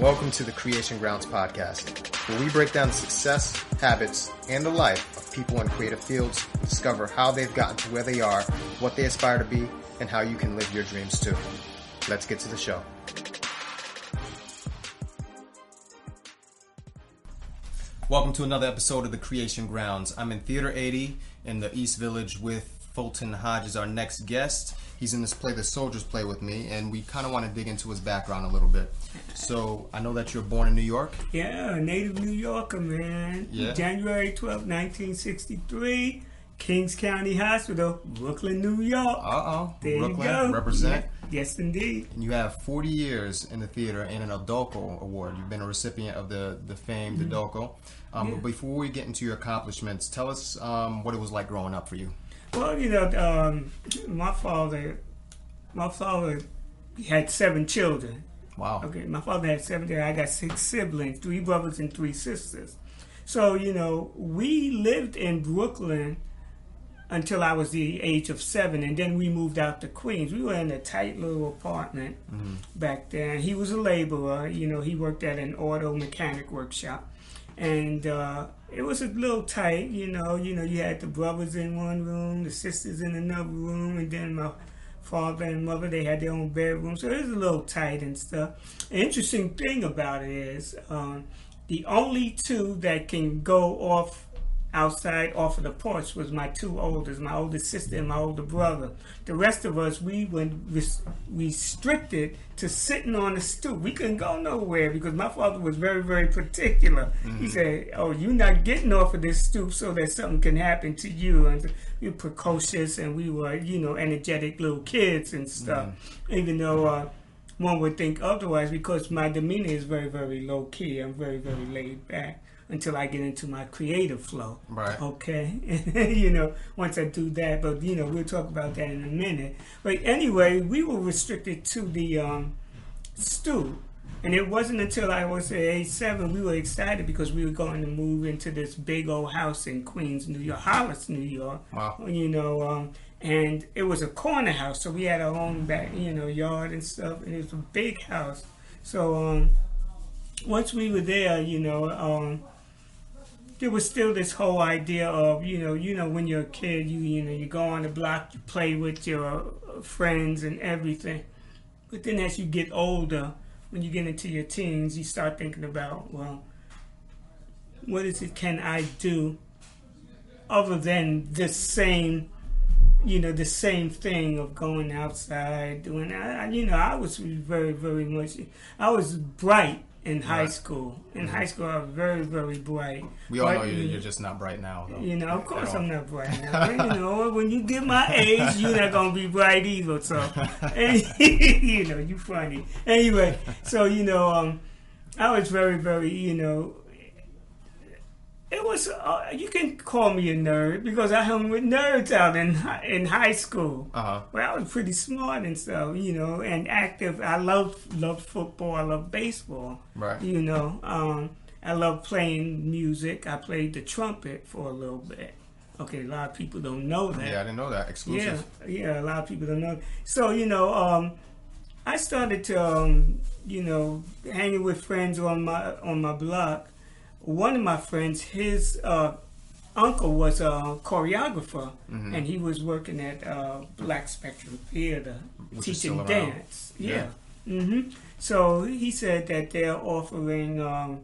Welcome to the Creation Grounds Podcast, where we break down the success, habits, and the life of people in creative fields, discover how they've gotten to where they are, what they aspire to be, and how you can live your dreams too. Let's get to the show. Welcome to another episode of the Creation Grounds. I'm in Theater 80 in the East Village with Fulton Hodges, our next guest. He's in this play, The Soldiers Play, with me, and we kind of want to dig into his background a little bit. So I know that you're born in New York. Yeah, native New Yorker, man. Yeah. January 12, 1963, Kings County Hospital, Brooklyn, New York. There Brooklyn, you go. Represent. Yeah. Yes, indeed. And you have 40 years in the theater and an AUDELCO award. You've been a recipient of the famed AUDELCO. But before we get into your accomplishments, tell us what it was like growing up for you. Well, you know, my father had seven children. Wow. Okay, my father had seven children. I got six siblings, three brothers and three sisters. So, you know, we lived in Brooklyn until I was the age of seven, and then we moved out to Queens. We were in a tight little apartment back then. He was a laborer. You know, he worked at an auto mechanic workshop, and it was a little tight. You know, you had the brothers in one room, the sisters in another room, and then my father and mother, they had their own bedroom, so it was a little tight and stuff. An interesting thing about it is the only two that can go off outside off of the porch was my two oldest, my oldest sister and my older brother. The rest of us, we were restricted to sitting on the stoop. We couldn't go nowhere because my father was very, very particular. He said, "Oh, you're not getting off of this stoop so that something can happen to you." And we were precocious and we were, you know, energetic little kids and stuff. Even though one would think otherwise, because my demeanor is very, very low key. I'm very, very laid back until I get into my creative flow. Right. Okay. You know, once I do that, but you know, we'll talk about that in a minute. But anyway, we were restricted to the stoop. And it wasn't until I was at age seven, we were excited because we were going to move into this big old house in Queens, New York, Hollis, New York. Wow. You know, and it was a corner house. So we had our own back, you know, yard and stuff. And it was a big house. So once we were there, you know, there was still this whole idea of, you know, when you're a kid, you know, you go on the block, you play with your friends and everything. But then as you get older, when you get into your teens, you start thinking about, well, what is it can I do other than this same, you know, the same thing of going outside, doing, you know, I was very, very much, I was bright. In high school. In high school, I was very, very bright. We all know you're just not bright now, though. You know, of course I'm not bright now. But, you know, when you get my age, you're not going to be bright either. So, and, you know, you funny. Anyway, so, you know, I was very, very, you know, it was, you can call me a nerd because I hung with nerds out in high school. But I was pretty smart and stuff, you know, and active. I loved football. I loved baseball. Right. You know, I loved playing music. I played the trumpet for a little bit. Okay, a lot of people don't know that. Yeah, I didn't know that. Exclusive. Yeah, a lot of people don't know. So, you know, I started to, you know, hanging with friends on my block. One of my friends, his uncle was a choreographer, and he was working at Black Spectrum Theater, teaching dance. Yeah. So he said that they're offering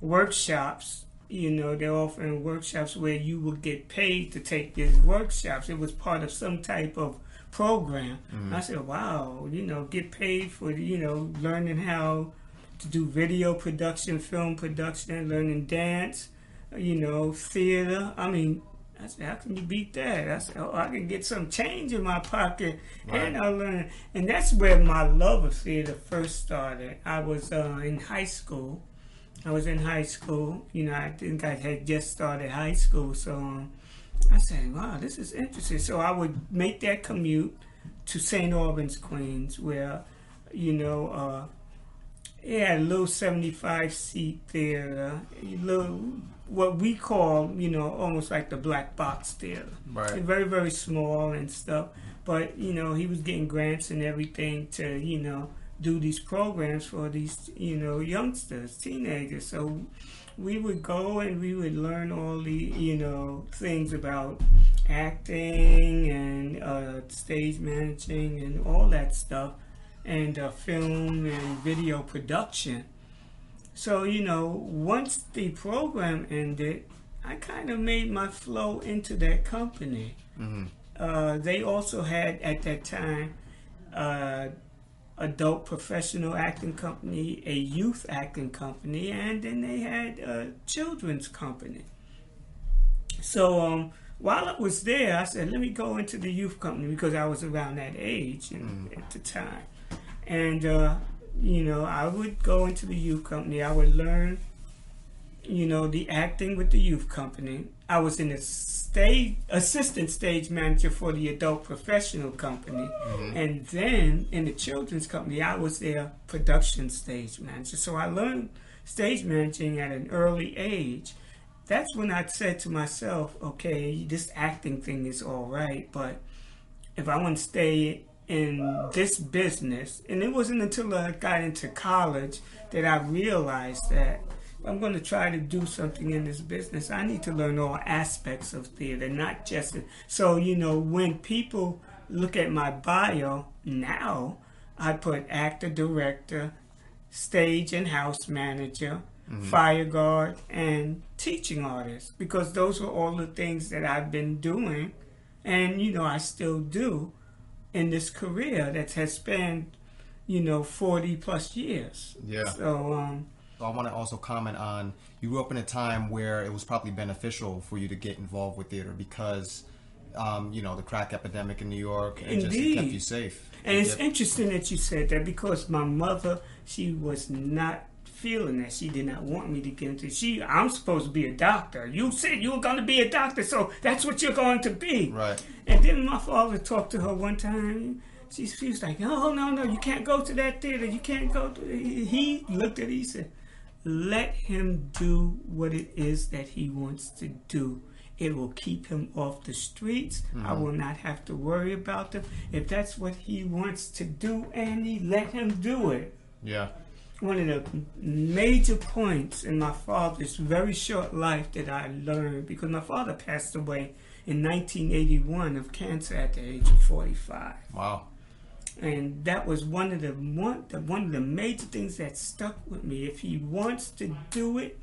workshops. You know, they're offering workshops where you will get paid to take these workshops. It was part of some type of program. I said, wow, you know, get paid for, you know, learning how to do video production, film production, learning dance, you know, theater. I mean, I said, how can you beat that? I said, oh, I can get some change in my pocket, and I'll learn. And that's where my love of theater first started. I was in high school. You know, I think I had just started high school. So I said, wow, this is interesting. So I would make that commute to St. Albans, Queens, where, you know, yeah, a little 75-seat theater, a little, what we call, you know, almost like the black box theater. Right. Very, very small and stuff. But, you know, he was getting grants and everything to, you know, do these programs for these, you know, youngsters, teenagers. So we would go and we would learn all the, you know, things about acting and stage managing and all that stuff, and film and video production. So, you know, once the program ended, I kind of made my flow into that company. Mm-hmm. They also had, at that time, adult professional acting company, a youth acting company, and then they had a children's company. So while I was there, I said, let me go into the youth company, because I was around that age at the time. And, you know, I would go into the youth company. I would learn, you know, the acting with the youth company. I was in the stage assistant stage manager for the adult professional company. Mm-hmm. And then in the children's company, I was their production stage manager. So I learned stage managing at an early age. That's when I said to myself, okay, this acting thing is all right, but if I want to stay in this business, and it wasn't until I got into college that I realized that if I'm going to try to do something in this business, I need to learn all aspects of theater, not just. So, you know, when people look at my bio now, I put actor, director, stage and house manager, fire guard, and teaching artist, because those are all the things that I've been doing, and, you know, I still do in this career that has spanned, you know, 40 plus years. Yeah. So I want to also comment on, you grew up in a time where it was probably beneficial for you to get involved with theater, because you know, the crack epidemic in New York, and just kept you safe. And it's interesting that you said that, because my mother, she was not feeling that. She did not want me to get into it. I'm supposed to be a doctor. You said you were going to be a doctor, so that's what you're going to be. Right. And then my father talked to her one time. She was like, oh, no, you can't go to that theater. You can't go to it. He looked at it, he said, let him do what it is that he wants to do. It will keep him off the streets. Mm-hmm. I will not have to worry about them. If that's what he wants to do, Andy, let him do it. Yeah. One of the major points in my father's very short life that I learned, because my father passed away in 1981 of cancer at the age of 45. Wow. And that was one of the major things that stuck with me. If he wants to do it,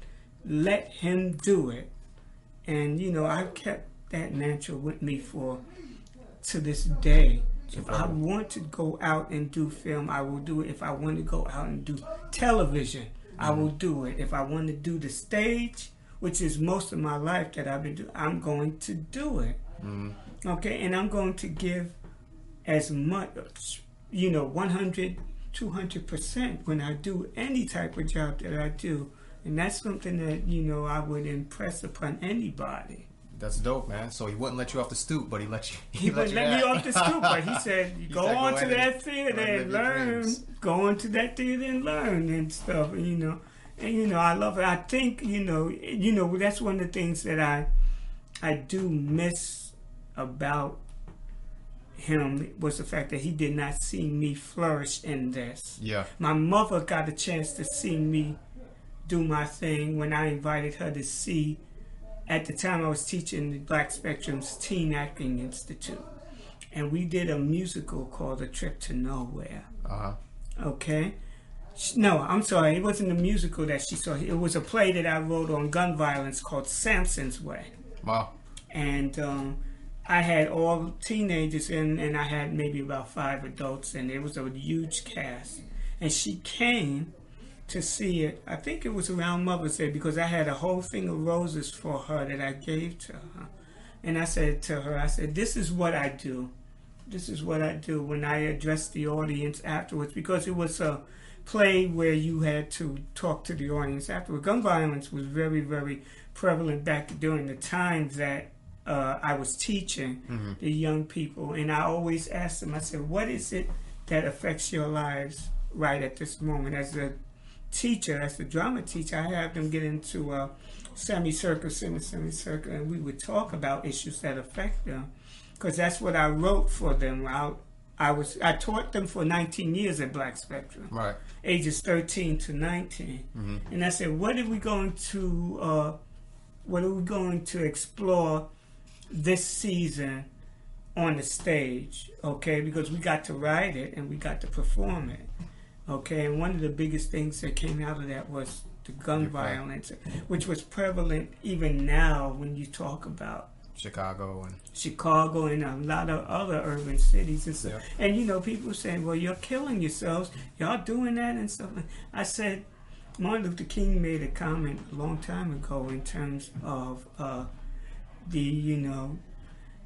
let him do it. And, you know, I've kept that mantra with me to this day. If I want to go out and do film, I will do it. If I want to go out and do television, I will do it. If I want to do the stage, which is most of my life that I've been doing, I'm going to do it. Okay, and I'm going to give as much, you know, 100, 200% when I do any type of job that I do. And that's something that, you know, I would impress upon anybody. That's dope, man. So he wouldn't let you off the stoop, but he let you. He wouldn't let me off the stoop, but he said, go on to that theater and learn and stuff, you know. And, you know, I love it. I think, you know, that's one of the things that I do miss about him, was the fact that he did not see me flourish in this. Yeah. My mother got a chance to see me do my thing when I invited her to see. At the time, I was teaching the Black Spectrum's Teen Acting Institute, and we did a musical called A Trip to Nowhere. Okay? No, I'm sorry. It wasn't a musical that she saw. It was a play that I wrote on gun violence called Samson's Way. Wow. And I had all teenagers in, and I had maybe about 5 adults, and it was a huge cast. And she came to see it. I think it was around Mother's Day, because I had a whole thing of roses for her that I gave to her. And I said to her, I said, this is what I do. This is what I do when I address the audience afterwards, because it was a play where you had to talk to the audience afterwards. Gun violence was very, very prevalent back during the time that I was teaching the young people. And I always asked them, I said, what is it that affects your lives right at this moment? As a teacher, as a drama teacher, I have them get into a semicircle, and we would talk about issues that affect them, because that's what I wrote for them. I taught them for 19 years at Black Spectrum, right, ages 13 to 19, mm-hmm. and I said, what are we going to explore this season on the stage, okay? Because we got to write it and we got to perform it, okay? And one of the biggest things that came out of that was the gun violence, which was prevalent even now when you talk about Chicago and a lot of other urban cities and stuff. Yeah. And you know, people saying, well, you're killing yourselves, y'all doing that and stuff. I said, Martin Luther King made a comment a long time ago in terms of you know,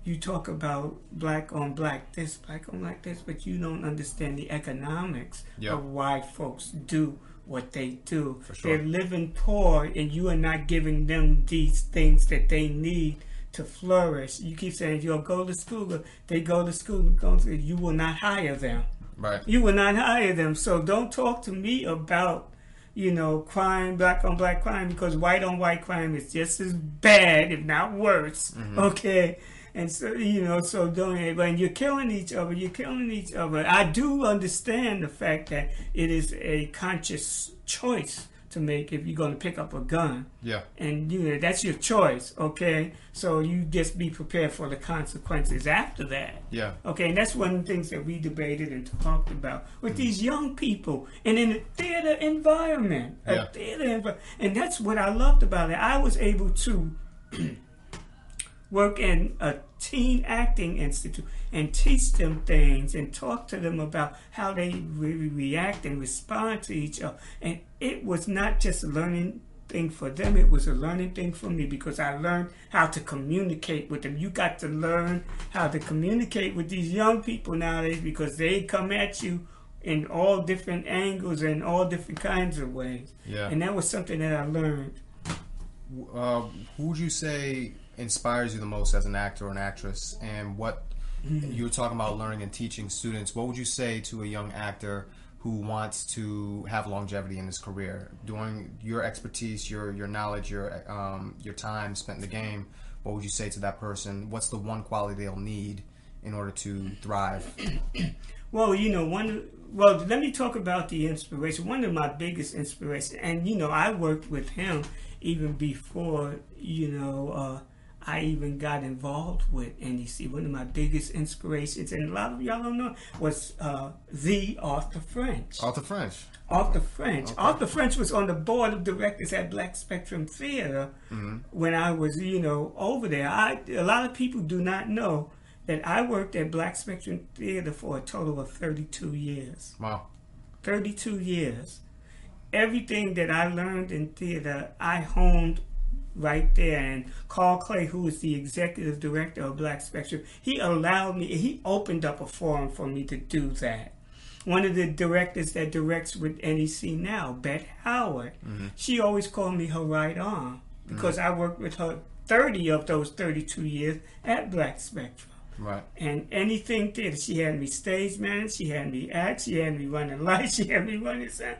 you talk about black on black this, black on black this, but you don't understand the economics yeah. of why folks do what they do. For sure. They're living poor and you are not giving them these things that they need to flourish. You keep saying, you'll go to school, they go to school, you will not hire them. Right. You will not hire them. So don't talk to me about, you know, crime, black on black crime, because white on white crime is just as bad, if not worse. Mm-hmm. Okay. And so, you know, so don't anybody, and you're killing each other, you're killing each other. I do understand the fact that it is a conscious choice to make if you're going to pick up a gun. Yeah. And, you know, that's your choice, okay? So you just be prepared for the consequences after that. Yeah. Okay, and that's one of the things that we debated and talked about with mm-hmm. these young people and in a theater environment. Yeah. A theater environment. And that's what I loved about it. I was able to work in a teen acting institute and teach them things and talk to them about how they really react and respond to each other. And it was not just a learning thing for them, it was a learning thing for me, because I learned how to communicate with them. You got to learn how to communicate with these young people nowadays, because they come at you in all different angles and all different kinds of ways. Yeah. And that was something that I learned. Who would you say inspires you the most as an actor or an actress, and what you were talking about learning and teaching students? What would you say to a young actor who wants to have longevity in his career, doing your expertise, your knowledge, your time spent in the game? What would you say to that person? What's the one quality they'll need in order to thrive? Well, you know, let me talk about the inspiration. One of my biggest inspirations, and you know, I worked with him even before, you know, I even got involved with NEC. One of my biggest inspirations, and a lot of y'all don't know, was the Arthur French. Arthur French. Arthur French. Okay. Arthur French was on the board of directors at Black Spectrum Theater mm-hmm. when I was, you know, over there. A lot of people do not know that I worked at Black Spectrum Theater for a total of 32 years. Wow. 32 years. Everything that I learned in theater, I honed right there. And Carl Clay, who is the executive director of Black Spectrum, he allowed me, he opened up a forum for me to do that. One of the directors that directs with NEC now, Bette Howard, mm-hmm. she always called me her right arm, because mm-hmm. I worked with her 30 of those 32 years at Black Spectrum. Right. And anything theater, she had me stage manage, she had me act, she had me running lights, she had me running sound.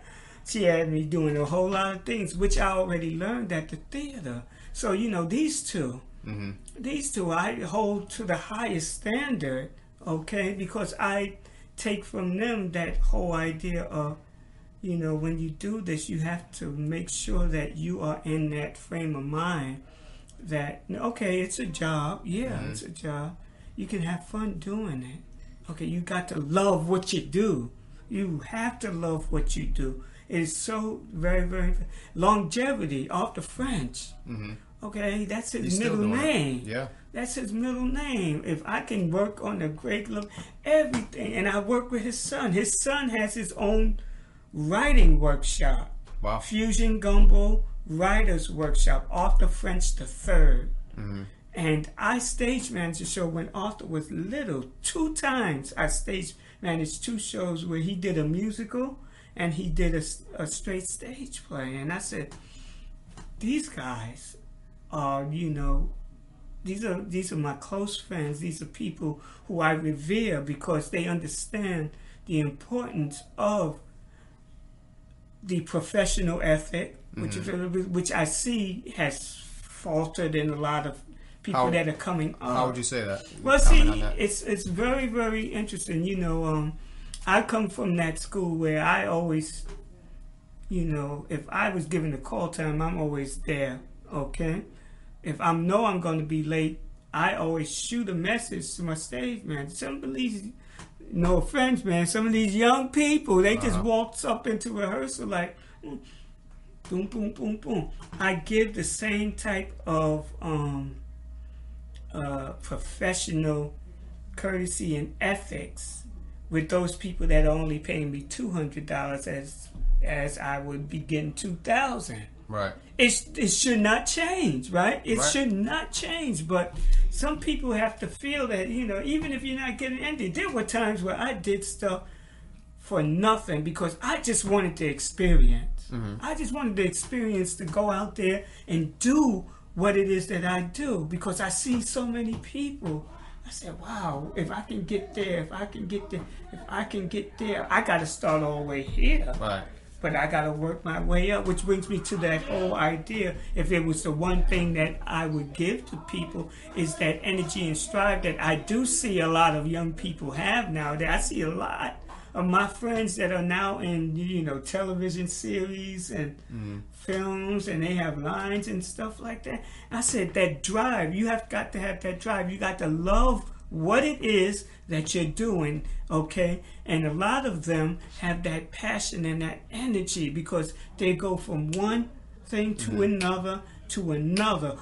She had me doing a whole lot of things, which I already learned at the theater. So, you know, these two I hold to the highest standard, okay? Because I take from them that whole idea of, you know, when you do this, you have to make sure that you are in that frame of mind that, okay, it's a job. Yeah, mm-hmm. it's a job. You can have fun doing it. Okay, you got to love what you do. You have to love what you do. Is so very, very longevity. Arthur French. Mm-hmm. Okay, that's his middle name. Yeah, that's his middle name. If I can work on a great look, everything, and I work with his son. His son has his own writing workshop. Wow. Fusion Gumbo Writers Workshop. Arthur French the Third. Mm-hmm. And I stage managed a show when Arthur was little. 2 times I stage managed 2 shows where he did a musical and he did a straight stage play. And I said, these guys are, you know, these are my close friends. These are people who I revere because they understand the importance of the professional ethic, mm-hmm. which I see has faltered in a lot of people that are coming on. How would you say that? Well, see, it's very, very interesting. You know, I come from that school where I always, you know, if I was given a call time, I'm always there, okay? If I know I'm going to be late, I always shoot a message to my stage man. Some of these, no offense, man, some of these young people, they just walks up into rehearsal like, boom, boom, boom, boom. I give the same type of professional courtesy and ethics with those people that are only paying me $200 as I would be getting $2,000. Right. It should not change, right? It should not change. But some people have to feel that, you know, even if you're not getting anything. There were times where I did stuff for nothing because I just wanted the experience. Mm-hmm. I just wanted the experience to go out there and do what it is that I do because I see so many people. I said, wow, if I can get there, if I can get there, if I can get there, I got to start all the way here. Right. But I got to work my way up, which brings me to that whole idea. If it was the one thing that I would give to people is that energy and strive that I do see a lot of young people have nowadays. I see a lot of my friends that are now in, you know, television series and films, and they have lines and stuff like that. I said that drive, you have got to have that drive. You got to love what it is that you're doing, okay? And a lot of them have that passion and that energy because they go from one thing to another,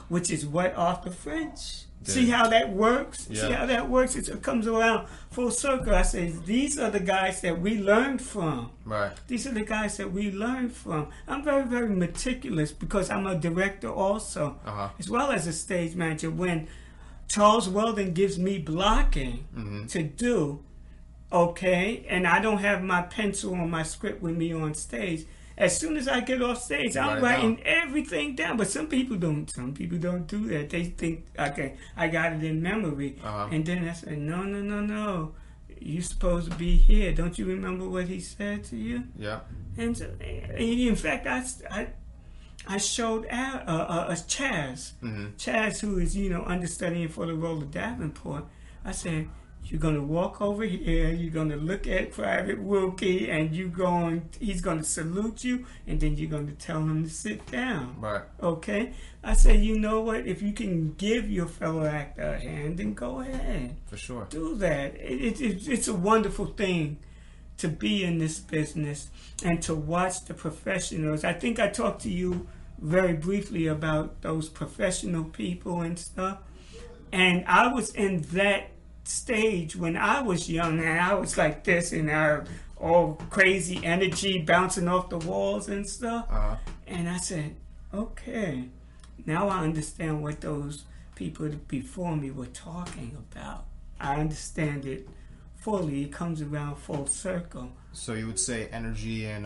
which is what Arthur French. Did. See how that works? Yeah. See how that works? It comes around full circle. I say, these are the guys that we learned from. Right. These are the guys that we learned from. I'm very, very meticulous because I'm a director also, as well as a stage manager. When Charles Weldon gives me blocking to do, okay, and I don't have my pencil or my script with me on stage, as soon as I get off stage, I'm writing everything down. But some people don't. Some people don't do that. They think, okay, I got it in memory. And then I said, no, no, no, no. You're supposed to be here. Don't you remember what he said to you? Yeah. And so, in fact, I showed out Chaz. Chaz, who is, you know, understudying for the role of Davenport. I said, you're going to walk over here, you're going to look at Private Wilkie, and he's going to salute you, and then you're going to tell him to sit down. Right. Okay? I say, you know what? If you can give your fellow actor a hand, then go ahead. For sure. Do that. It's a wonderful thing to be in this business and to watch the professionals. I think I talked to you very briefly about those professional people and stuff, and I was in that stage when I was young, and I was like this, and I all crazy energy bouncing off the walls and stuff. And I said, okay, now I understand what those people before me were talking about. I understand it fully. It comes around full circle. So you would say energy and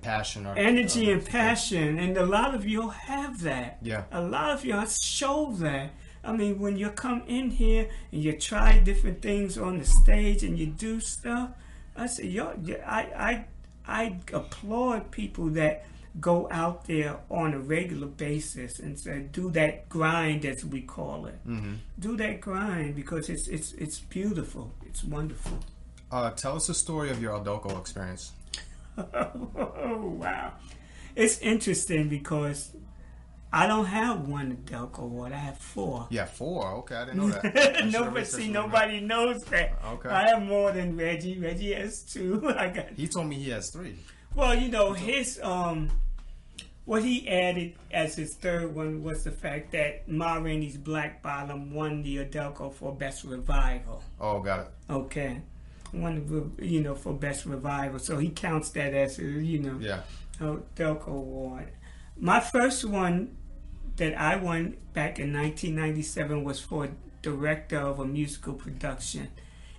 passion are energy and passion, and a lot of you have that. Yeah, a lot of y'all show that. I mean, when you come in here and you try different things on the stage and you do stuff, I say, yo, I applaud people that go out there on a regular basis and say, do that grind, as we call it. Do that grind, because it's beautiful. It's wonderful. Tell us the story of your AUDELCO experience. Oh, wow. It's interesting because I don't have one AUDELCO award. I have 4. Yeah, 4. Okay, I didn't know that. Nobody knows that. Okay. I have more than Reggie. Reggie has 2. He told me he has 3. Well, you know, his what he added as his 3rd one was the fact that Ma Rainey's Black Bottom won the AUDELCO for Best Revival. Oh, got it. Okay, won the, you know, for Best Revival. So he counts that as, you know, AUDELCO award. My first one that I won back in 1997 was for director of a musical production,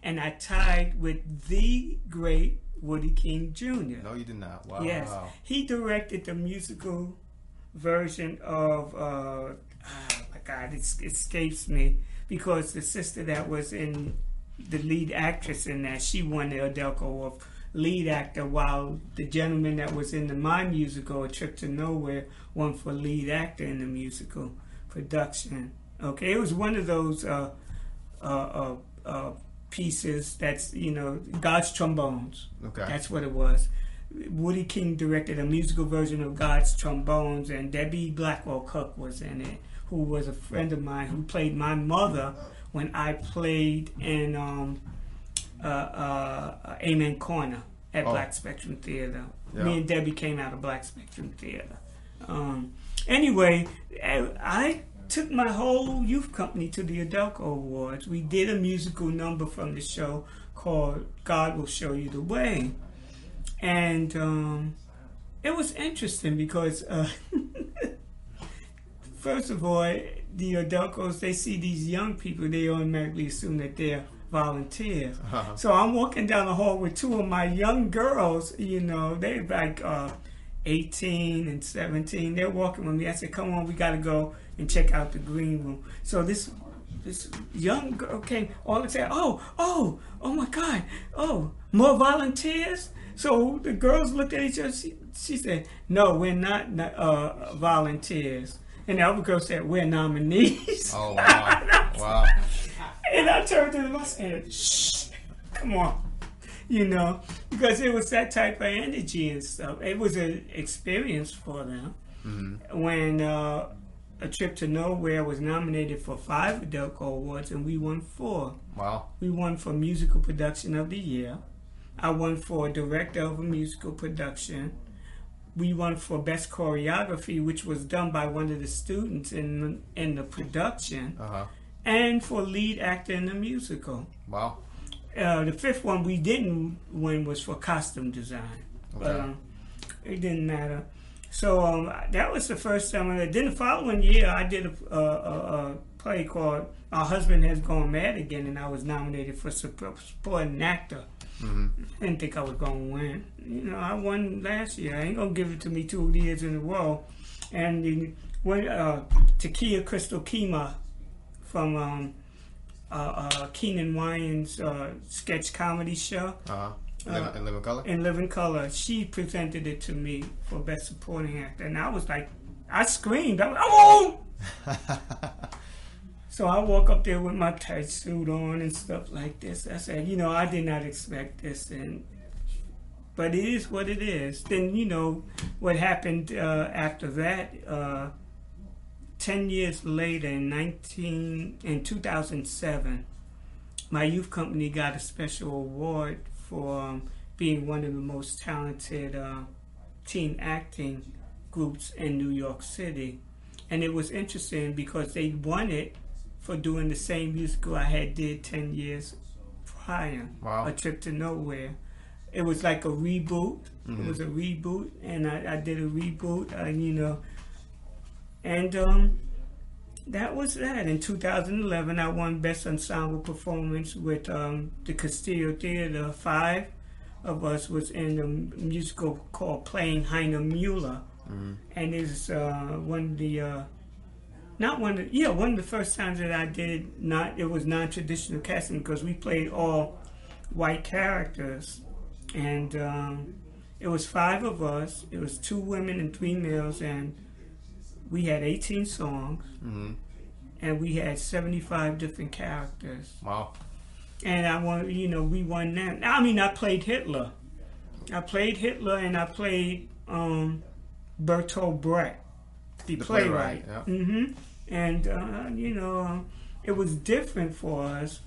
and I tied with the great Woody King Jr. No, you did not. Wow. Yes, he directed the musical version of oh my God, it escapes me, because the sister that was in the lead actress in that, she won the AUDELCO of lead actor, while the gentleman that was in my musical, A Trip to Nowhere, won for lead actor in the musical production. Okay, it was one of those pieces that's, you know, God's Trombones. Okay. That's what it was. Woody King directed a musical version of God's Trombones, and Debbie Blackwell Cook was in it, who was a friend of mine who played my mother when I played in Amen Corner at Black Spectrum Theater. Yeah. Me and Debbie came out of Black Spectrum Theater. Anyway, I took my whole youth company to the AUDELCO Awards. We did a musical number from the show called God Will Show You the Way. And it was interesting because, first of all, the AUDELCOs, they see these young people, they automatically assume that they're volunteers. Uh-huh. So I'm walking down the hall with two of my young girls, you know, they're like 18 and 17. They're walking with me. I said, come on, we got to go and check out the green room. So this young girl came all and said, oh my God, oh, more volunteers? So the girls looked at each other. She said, no, we're not volunteers. And the other girl said, we're nominees. Oh, wow. Wow. And I turned to them, I said, shh, come on. You know, because it was that type of energy and stuff. It was an experience for them. Mm-hmm. When A Trip to Nowhere was nominated for 5 AUDELCO Awards, and we won 4. Wow. We won for Musical Production of the Year. I won for Director of a Musical Production. We won for Best Choreography, which was done by one of the students in the production. Uh-huh. And for lead actor in the musical. Wow. The 5th one we didn't win was for costume design. Okay. But it didn't matter. So that was the first time. Then the following year I did a play called Our Husband Has Gone Mad Again, and I was nominated for supporting actor. Mm-hmm. I didn't think I was going to win. You know, I won last year. I ain't going to give it to me 2 years in a row. And then when Takia Crystal Kima from Keenan Wyan's sketch comedy show. Uh-huh. In Living Color? In Living Color. She presented it to me for Best Supporting Actor. And I was like, I screamed. I was, oh! So I walk up there with my tight suit on and stuff like this. I said, you know, I did not expect this. But it is what it is. Then, you know, what happened after that, 10 years later, in 2007, my youth company got a special award for being one of the most talented teen acting groups in New York City. And it was interesting because they won it for doing the same musical I had did 10 years prior. Wow. A Trip to Nowhere. It was like a reboot. Mm-hmm. It was a reboot, and I did a reboot, you know. And that was that. In 2011, I won Best Ensemble Performance with the Castillo Theater. 5 of us was in a musical called Playing Heiner Mueller. Mm-hmm. And it's one of the first times that I did it was non-traditional casting, because we played all white characters. And it was 5 of us. It was 2 women and 3 males, and we had 18 songs, mm-hmm. and we had 75 different characters. Wow! And I won. You know, we won that. I mean, I played Hitler. I played Hitler, and I played Bertolt Brecht, the playwright. Yeah. Mm-hmm. And you know, it was different for us.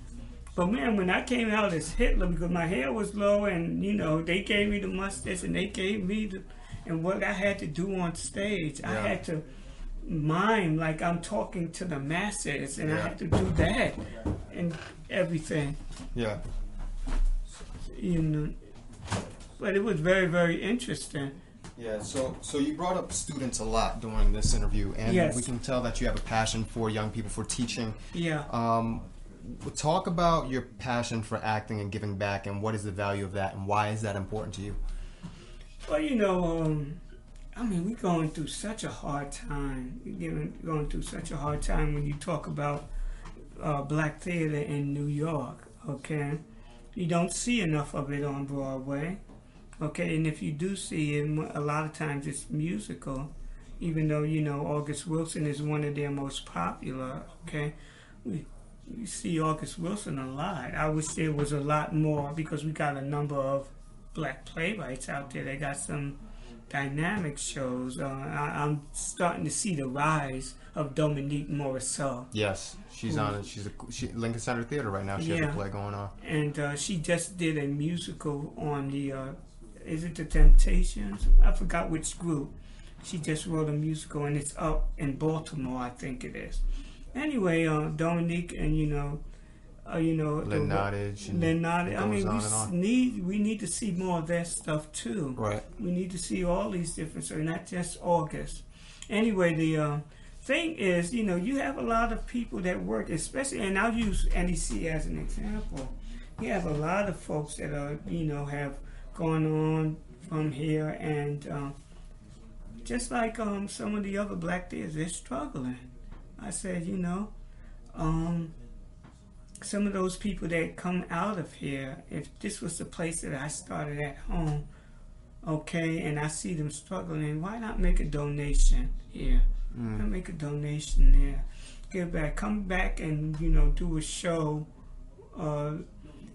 But man, when I came out as Hitler, because my hair was low, and you know, they gave me the mustache, and they gave me the, and what I had to do on stage, yeah. I had to mime like I'm talking to the masses, and yeah. I have to do that and everything. Yeah. You know, but it was very, very interesting. Yeah. So you brought up students a lot during this interview, and yes. We can tell that you have a passion for young people, for teaching. Yeah. Talk about your passion for acting and giving back, and what is the value of that, and why is that important to you? Well, you know, I mean, we're going through such a hard time. We're going through such a hard time when you talk about black theater in New York, okay? You don't see enough of it on Broadway, okay? And if you do see it, a lot of times it's musical, even though, you know, August Wilson is one of their most popular, okay? We see August Wilson a lot. I wish there was a lot more, because we got a number of black playwrights out there. They got some dynamic shows. I'm starting to see the rise of Dominique Morisseau. Yes, she's on it. She's at Lincoln Center Theater right now. She has a play going on. And she just did a musical on the, is it the Temptations? I forgot which group. She just wrote a musical, and it's up in Baltimore, I think it is. Anyway, Dominique and, you know, Lynn Nottage. Lynn Nottage. I mean, we need to see more of that stuff too. Right. We need to see all these different, so not just August. Anyway, the thing is, you know, you have a lot of people that work, especially, and I'll use NEC as an example. You have a lot of folks that are, you know, have gone on from here, and just like some of the other black theaters, they're struggling. I said, you know, some of those people that come out of here, if this was the place that I started at home, okay, and I see them struggling, why not make a donation here? Mm. Why make a donation there? Give back, come back and, you know, do a show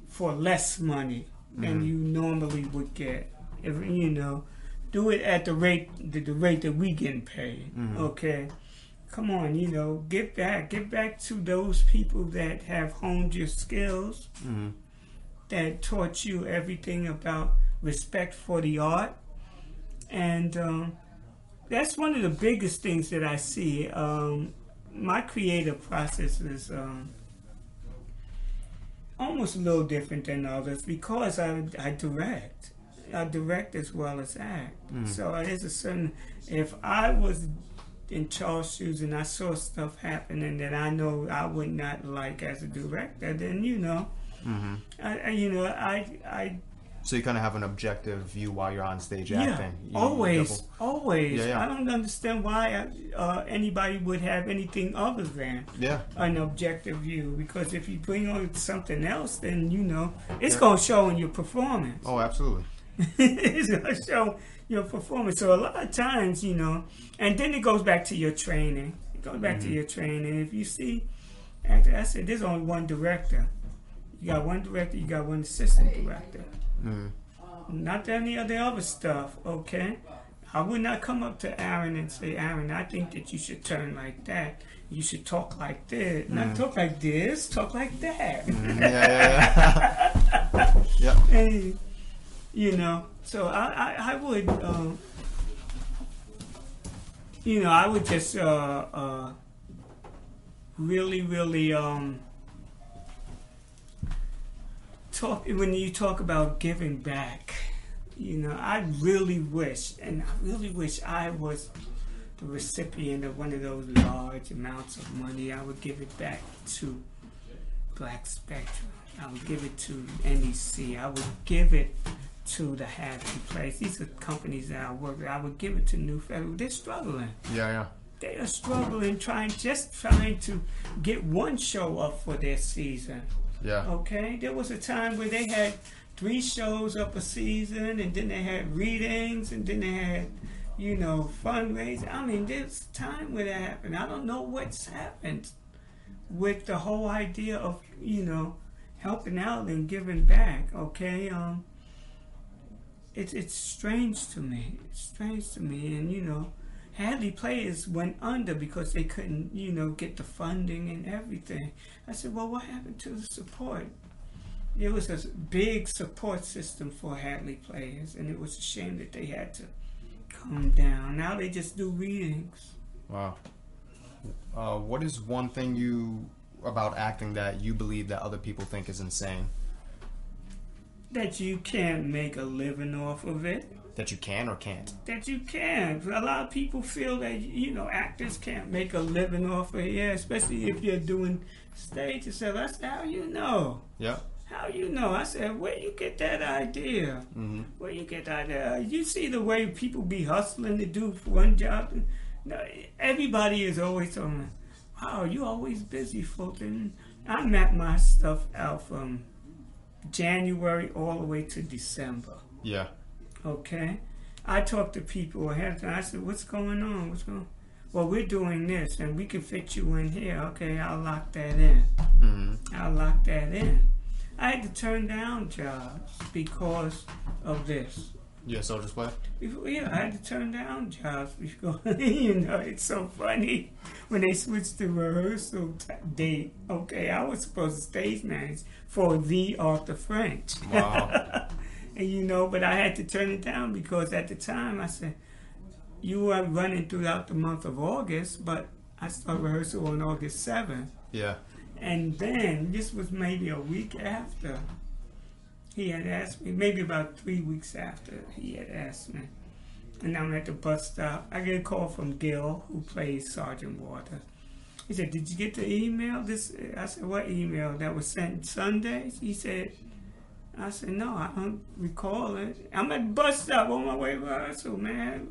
for less money than you normally would get. If, you know, do it at the rate that we getting paid, okay? Come on, you know, get back to those people that have honed your skills, that taught you everything about respect for the art. And that's one of the biggest things that I see. My creative process is almost a little different than others, because I direct. I direct as well as act. So there's a certain, if I was in Charles' shoes and I saw stuff happening that I know I would not like as a director, then, you know, So you kind of have an objective view while you're on stage acting. Always. Yeah, yeah. I don't understand why anybody would have anything other than an objective view, because if you bring on something else, then, you know, it's going to show in your performance. Oh, absolutely. It's going to show your performance. So a lot of times, you know, and then it goes back to your training. It goes back to your training. If you see, after I said, there's only one director. You got one director, you got one assistant director. Not any of the other stuff, okay? I would not come up to Aaron and say, Aaron, I think that you should turn like that. You should talk like this. Not talk like this, talk like that. And, you know, so I would, you know, I would just really talk, when you talk about giving back, you know, I really wish, and I really wish I was the recipient of one of those large amounts of money. I would give it back to Black Spectrum. I would give it to NEC. I would give it to the Hadley Players. These are companies that I work with. I would give it to Newfoundland. They're struggling. They are struggling, just trying to get one show up for their season. Okay? There was a time where they had 3 shows up a season, and then they had readings, and then they had, you know, fundraising. I mean, there's a time where that happened. I don't know what's happened with the whole idea of, you know, helping out and giving back, okay? It's strange to me. It's strange to me. And, you know, Hadley Players went under because they couldn't, you know, get the funding and everything. I said, well, what happened to the support? There was a big support system for Hadley Players, and it was a shame that they had to come down. Now they just do readings. Wow. What is one thing about acting that you believe that other people think is insane? That you can't make a living off of it. That you can or can't? That you can. A lot of people feel that, you know, actors can't make a living off of it, especially if you're doing stage and stuff. I said, how you know? How you know? I said, where you get that idea? Where you get that idea? You see the way people be hustling to do one job. No, everybody is always on, wow, you always busy, Fulton. I map my stuff out from January all the way to December. Okay, I talked to people ahead of time. I said, what's going on? What's going on? Well, we're doing this, and we can fit you in here. Okay, I'll lock that in. Mm-hmm. I'll lock that in. I had to turn down jobs because of this. Yeah, Soldiers Play? Yeah, I had to turn down jobs because, you know, it's so funny. When they switched the rehearsal date, okay, I was supposed to stage manage for the Arthur French. Wow. And, you know, but I had to turn it down because at the time I said, you are running throughout the month of August, but I start rehearsal on August 7th. Yeah. And then, this was maybe a week after, he had asked me, maybe about 3 weeks after he had asked me. And I'm at the bus stop. I get a call from Gil, who plays Sergeant Waters. He said, did you get the email? This, I said, what email? That was sent Sunday? He said, I said, no, I don't recall it. I'm at the bus stop on my way to rehearsal, man.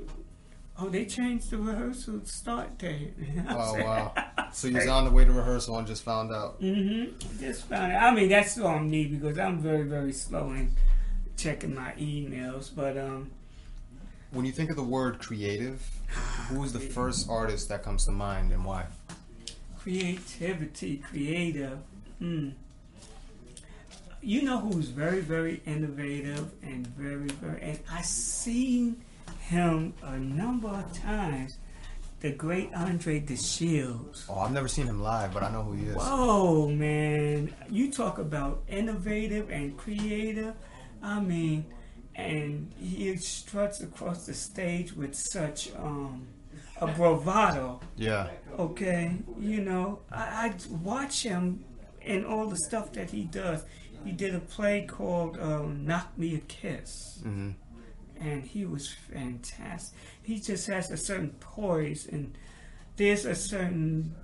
Oh, they changed the rehearsal start date. Oh, said, wow. So you was on the way to rehearsal and just found out. Mm-hmm. Just found out. I mean, that's on me because I'm very, very slow in checking my emails. But when you think of the word creative, who's the first artist that comes to mind and why? Creativity, creative. You know who's very, very innovative and very, and I see him a number of times. The great Andre DeShields. Oh, I've never seen him live, but I know who he is. Whoa, man. You talk about innovative and creative. I mean, and he struts across the stage with such a bravado. Yeah. Okay. You know, I watch him and all the stuff that he does. He did a play called Knock Me a Kiss. Mm-hmm. And he was fantastic. He just has a certain poise, and there's a certain,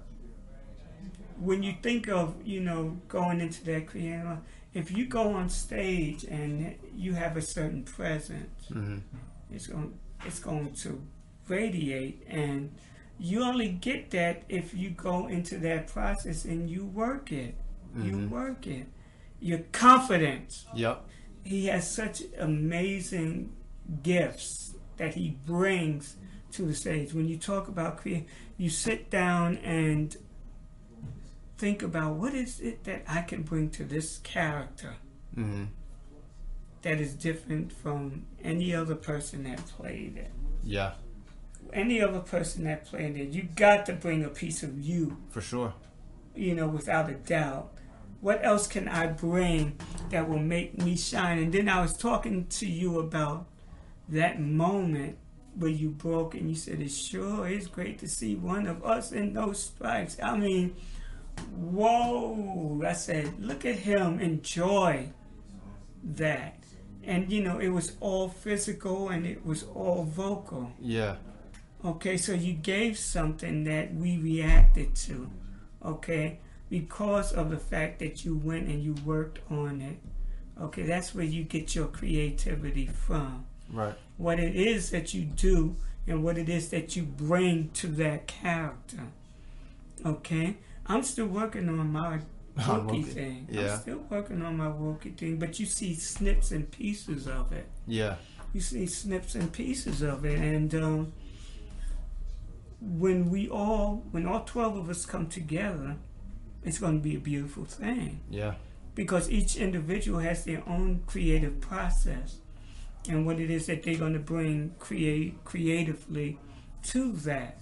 when you think of, you know, going into that creative, if you go on stage and you have a certain presence, mm-hmm. it's going to radiate, and you only get that if you go into that process and you work it. Mm-hmm. You work it. Your confidence. Yep. He has such amazing gifts that he brings to the stage. When you talk about creating, you sit down and think about what is it that I can bring to this character mm-hmm. that is different from any other person that played it. Yeah. Any other person that played it, you got to bring a piece of you. For sure. You know, without a doubt. What else can I bring that will make me shine? And then I was talking to you about that moment where you broke and you said, it sure is great to see one of us in those stripes. I mean, whoa. I said, look at him enjoy that. And, you know, it was all physical and it was all vocal. Yeah. Okay, so you gave something that we reacted to, okay, because of the fact that you went and you worked on it. Okay, that's where you get your creativity from. Right. What it is that you do and what it is that you bring to that character. Okay? I'm still working on my Wookiee thing. Yeah. I'm still working on my Wookiee thing, but you see snips and pieces of it. Yeah. You see snips and pieces of it, and when all 12 of us come together, it's going to be a beautiful thing. Yeah. Because each individual has their own creative process and what it is that they're going to bring creatively to that.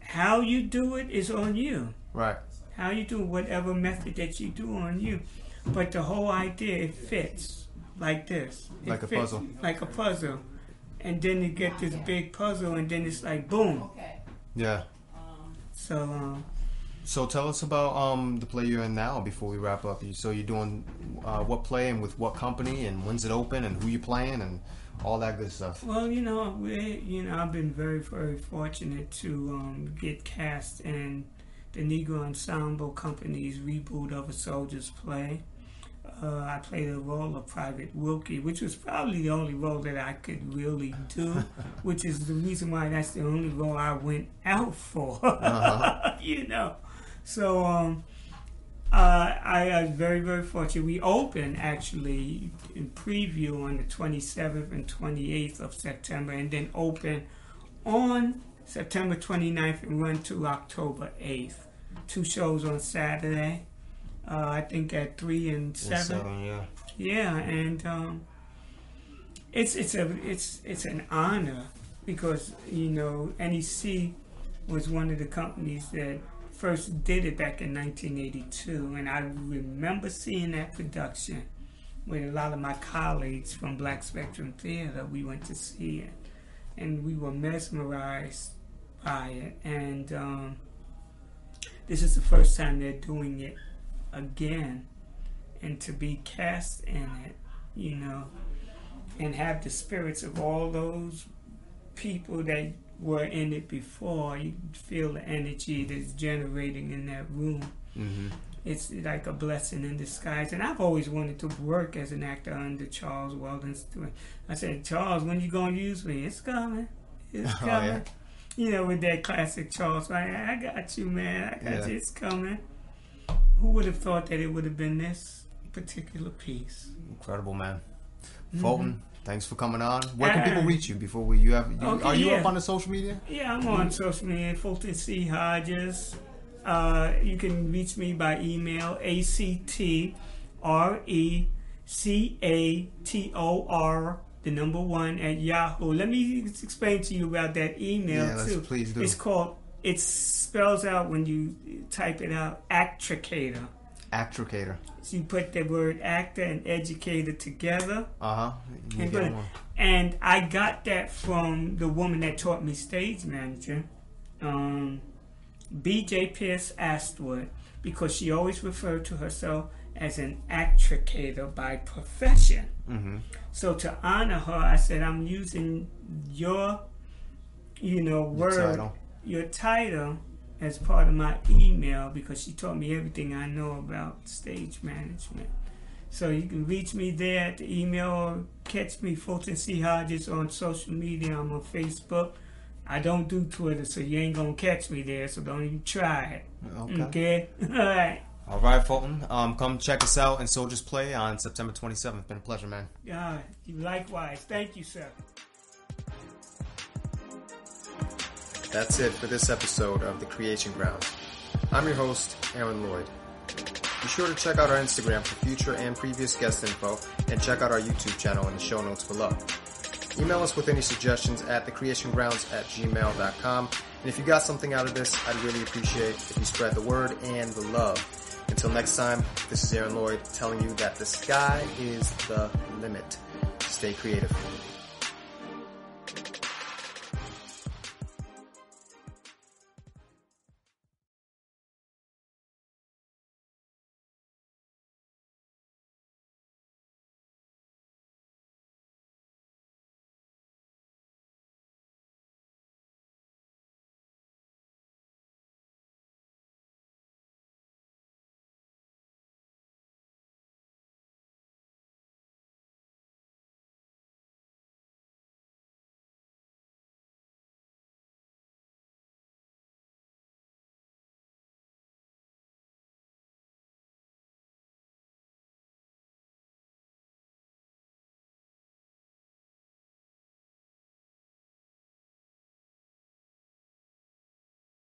How you do it is on you. Right. How you do whatever method that you do on you. But the whole idea, it fits like this. Like a puzzle. Like a puzzle. And then you get this big puzzle and then it's like boom. Okay. Yeah. So, So tell us about the play you're in now before we wrap up. So you're doing what play and with what company and when's it open and who you're playing and all that good stuff. Well, you know, I've been very fortunate to get cast in the Negro Ensemble Company's reboot of A Soldier's Play. I played a role of Private Wilkie, which was probably the only role that I could really do, which is the reason why that's the only role I went out for, uh-huh. You know. So I was very, very fortunate. We open actually in preview on the 27th and 28th of September, and then open on September 29th and run to October 8th. 2 shows on Saturday, I think at 3 and 7. Yeah, and it's an honor because, you know, NEC was one of the companies that first did it back in 1982, and I remember seeing that production with a lot of my colleagues from Black Spectrum Theater. We went to see it, and we were mesmerized by it. And this is the first time they're doing it again, and to be cast in it, you know, and have the spirits of all those people that were in it before. You feel the energy that's generating in that room. Mm-hmm. It's like a blessing in disguise. And I've always wanted to work as an actor under Charles Weldon's doing. I said, Charles, when you gonna use me? It's coming. It's coming. Yeah. You know, with that classic Charles, like, I got you, man. I got you. It's coming. Who would have thought that it would have been this particular piece? Incredible, man. Fulton, thanks for coming on. Where can people reach you before we? Are you up on the social media? Yeah, I'm on social media. Fulton C. Hodges. You can reach me by email, actrecator1@yahoo.com. Let me explain to you about that email too. Please do. It's called. It spells out when you type it out, Actricator. Actricator. So you put the word actor and educator together. And I got that from the woman that taught me stage manager, BJ Pierce Astwood, because she always referred to herself as an actricator by profession. So to honor her, I said, I'm using your, you know, your title as part of my email, because she taught me everything I know about stage management. So you can reach me there at the email, or catch me, Fulton C. Hodges, on social media. I'm on Facebook. I don't do Twitter, so you ain't gonna catch me there, so don't even try it. Okay? All right, Fulton. Come check us out in Soldiers Play on September 27th. It's been a pleasure, man. Yeah, likewise. Thank you, sir. That's it for this episode of The Creation Ground. I'm your host, Aaron Lloyd. Be sure to check out our Instagram for future and previous guest info, and check out our YouTube channel in the show notes below. Email us with any suggestions at thecreationgrounds@gmail.com. And if you got something out of this, I'd really appreciate if you spread the word and the love. Until next time, this is Aaron Lloyd telling you that the sky is the limit. Stay creative.